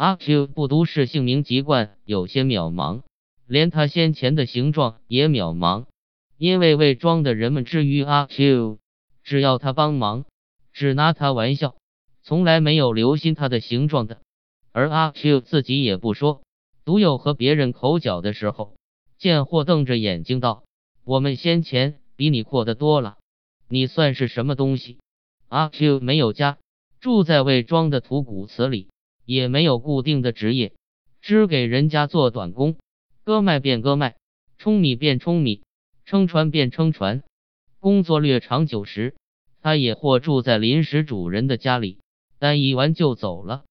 阿 Q 不都是姓名籍贯有些渺茫，连他先前的形状也渺茫，因为伪装的人们至于阿 Q， 只要他帮忙，只拿他玩笑，从来没有留心他的形状的。而阿 Q 自己也不说，独有和别人口角的时候，贱货瞪着眼睛道：“我们先前比你阔得多了，你算是什么东西？”阿 Q 没有家，住在伪装的土谷祠里，也没有固定的职业，只给人家做短工，割麦便割麦，舂米便舂米，撑船便撑船。工作略长久时，他也或住在临时主人的家里，但一玩就走了。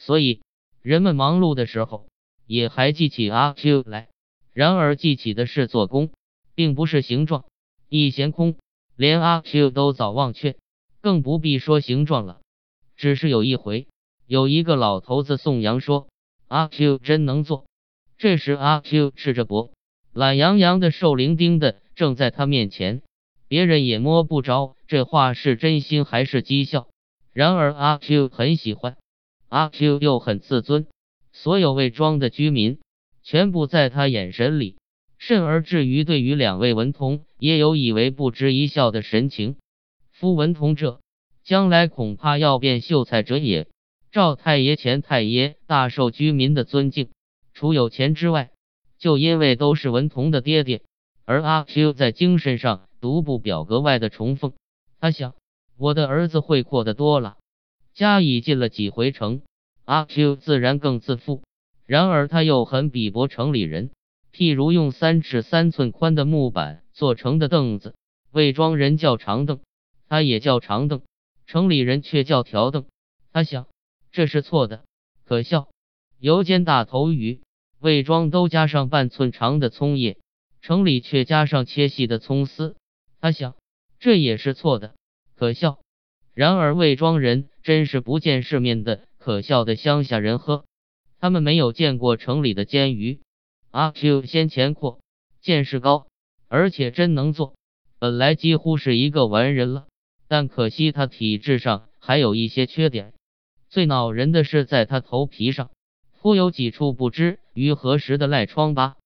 所以人们忙碌的时候也还记起阿 Q 来，然而记起的是做工，并不是形状。一闲空，连阿 Q 都早忘却，更不必说形状了。只是有一回，有一个老头子颂扬说阿 Q 真能做。这时阿 Q 赤着脖，懒洋洋的瘦伶仃的正在他面前，别人也摸不着这话是真心还是讥笑。然而阿 Q 很喜欢，阿 Q 又很自尊，所有伪庄的居民全部在他眼神里，甚而至于对于两位文童也有以为不值一笑的神情。夫文童者，将来恐怕要变秀才者也。赵太爷、钱太爷大受居民的尊敬，除有钱之外，就因为都是文童的爹爹。而阿 Q 在精神上独步表格外的崇奉，他想我的儿子会阔得多了。家已进了几回城，阿 Q 自然更自负。然而他又很鄙薄城里人，譬如用3尺3寸宽的木板做成的凳子，伪装人叫长凳，他也叫长凳，城里人却叫条凳。他想这是错的，可笑。油煎大头鱼，伪装都加上半寸长的葱叶，城里却加上切细的葱丝，他想这也是错的，可笑。然而伪装人真是不见世面的可笑的乡下人呵，他们没有见过城里的煎鱼。阿 Q 先前阔，见识高，而且真能做，本来几乎是一个完人了，但可惜他体质上还有一些缺点。最恼人的是在他头皮上颇有几处不知于何时的赖疮疤，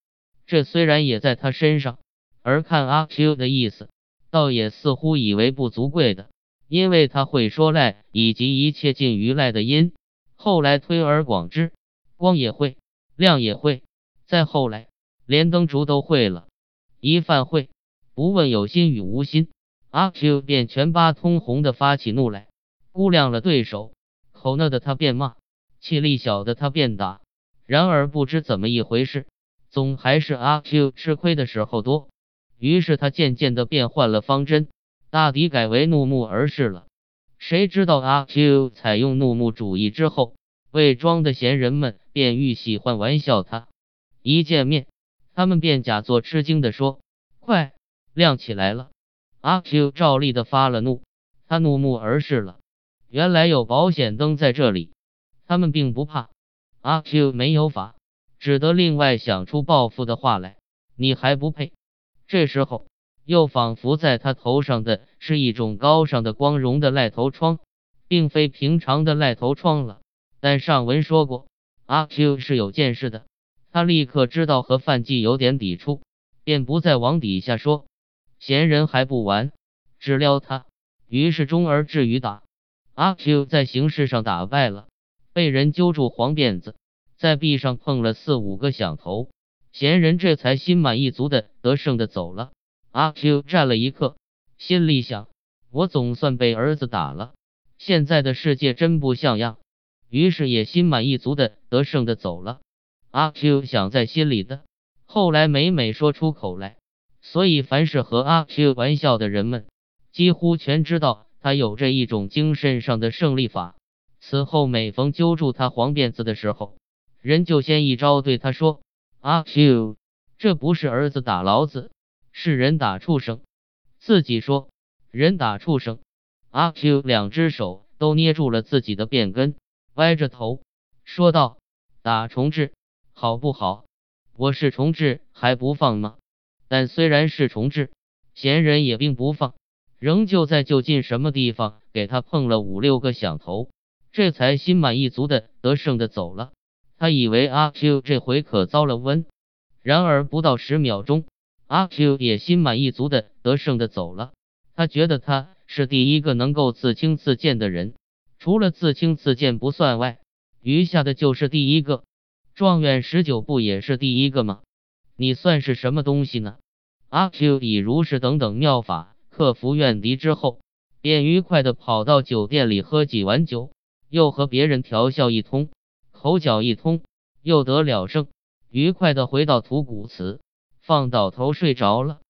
这虽然也在他身上，而看阿 Q 的意思，倒也似乎以为不足贵的，因为他会说赖以及一切近于赖的音，后来推而广之，光也会，亮也会，再后来连灯烛都会了，一犯会，不问有心与无心，阿 Q 便全巴通红的发起怒来，估量了对手，口讷的他便骂，气力小的他便打。然而不知怎么一回事，总还是阿 Q 吃亏的时候多，于是他渐渐的便换了方针，大抵改为怒目而视了。谁知道阿 Q 采用怒目主义之后，伪装的闲人们便愈喜欢玩笑他。一见面，他们便假作吃惊地说：“快，亮起来了。”阿 Q 照例的发了怒，他怒目而视了。原来有保险灯在这里，他们并不怕。阿 Q 没有法，只得另外想出报复的话来：“你还不配。”这时候又仿佛在他头上的是一种高尚的光荣的赖头疮，并非平常的赖头疮了。但上文说过阿 Q 是有见识的，他立刻知道和范忌有点抵触，便不再往底下说，闲人还不完，只撩他，于是终而至于打。阿 Q 在形式上打败了，被人揪住黄辫子，在壁上碰了4、5个响头，闲人这才心满意足的得胜的走了。阿 Q 站了一刻，心里想我总算被儿子打了，现在的世界真不像样，于是也心满意足的得胜的走了。阿 Q 想在心里的，后来每每说出口来，所以凡是和阿 Q 玩笑的人们几乎全知道他有这一种精神上的胜利法。此后每逢揪住他黄辫子的时候，人就先一招对他说，阿 Q 这不是儿子打老子，是人打畜生。自己说人打畜生，阿 Q 两只手都捏住了自己的辫根，歪着头说道，打重治好不好？我是重治还不放吗？但虽然是重治，闲人也并不放，仍旧在就近什么地方给他碰了5、6个响头，这才心满意足的得胜的走了。他以为阿 Q 这回可遭了瘟，然而不到10秒钟，阿 Q 也心满意足的得胜的走了。他觉得他是第一个能够自轻自贱的人，除了自轻自贱不算外，余下的就是第一个。状元19不也是第一个吗？你算是什么东西呢？阿 Q 以如是等等妙法克服怨敌之后，便愉快地跑到酒店里喝几碗酒，又和别人调笑一通，口角一通，又得了胜，愉快地回到吐谷祠，放倒头睡着了。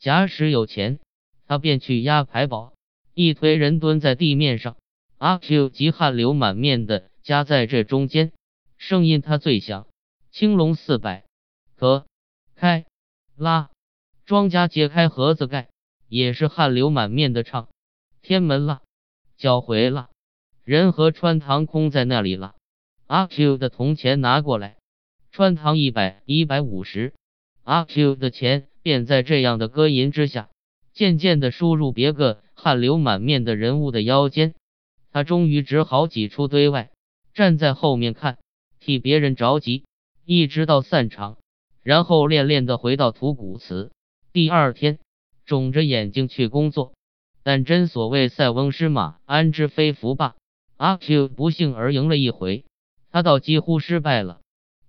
假使有钱，他便去押牌宝，一推人蹲在地面上，阿 Q 急汗流满面地夹在这中间，声音他最响，青龙400，可开拉，庄家揭开盒子盖，也是汗流满面的唱，天门啦，脚回啦，人和穿堂空在那里啦。阿 Q 的铜钱拿过来，穿堂100、150，阿 Q 的钱便在这样的歌吟之下，渐渐地输入别个汗流满面的人物的腰间。他终于只好挤出堆外，站在后面看，替别人着急，一直到散场，然后恋恋地回到吐谷祠。第二天，肿着眼睛去工作。但真所谓塞翁失马，安知非福吧，阿 Q 不幸而赢了一回，他倒几乎失败了。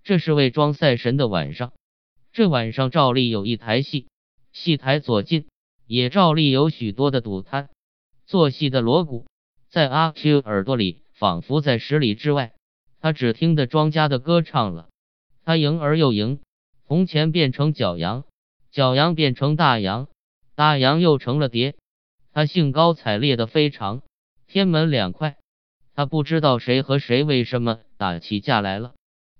这是为装赛神的晚上，这晚上照例有一台戏，戏台左近也照例有许多的赌摊，做戏的锣鼓在阿 Q 耳朵里仿佛在10里之外，他只听得庄家的歌唱了。他赢而又赢，铜钱变成角羊，角羊变成大羊，大羊又成了碟，他兴高采烈的非常。天门2块，他不知道谁和谁为什么打起架来了，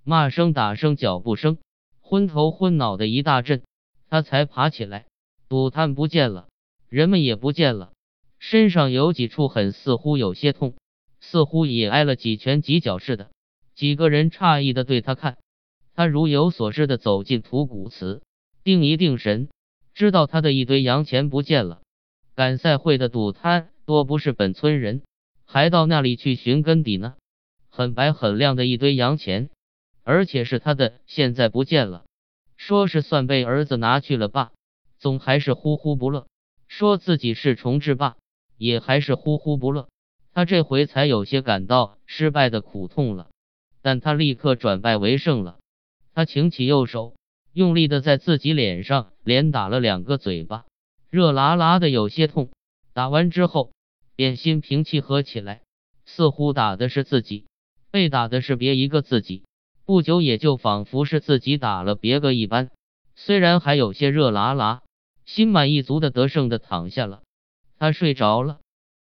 骂声打声脚步声，昏头昏脑的一大阵，他才爬起来。赌摊不见了，人们也不见了，身上有几处很似乎有些痛，似乎也挨了几拳几脚似的。几个人诧异的对他看，他如有所思的走进吐谷祠，定一定神，知道他的一堆洋钱不见了。赶赛会的赌摊多不是本村人，还到那里去寻根底呢？很白很亮的一堆洋钱，而且是他的，现在不见了。说是算被儿子拿去了吧，总还是呼呼不乐；说自己是重置吧，也还是呼呼不乐。他这回才有些感到失败的苦痛了，但他立刻转败为胜了。他擎起右手，用力的在自己脸上连打了2个嘴巴，热辣辣的有些痛，打完之后便心平气和起来，似乎打的是自己，被打的是别一个自己，不久也就仿佛是自己打了别个一般。虽然还有些热辣辣，心满意足的得胜的躺下了。他睡着了。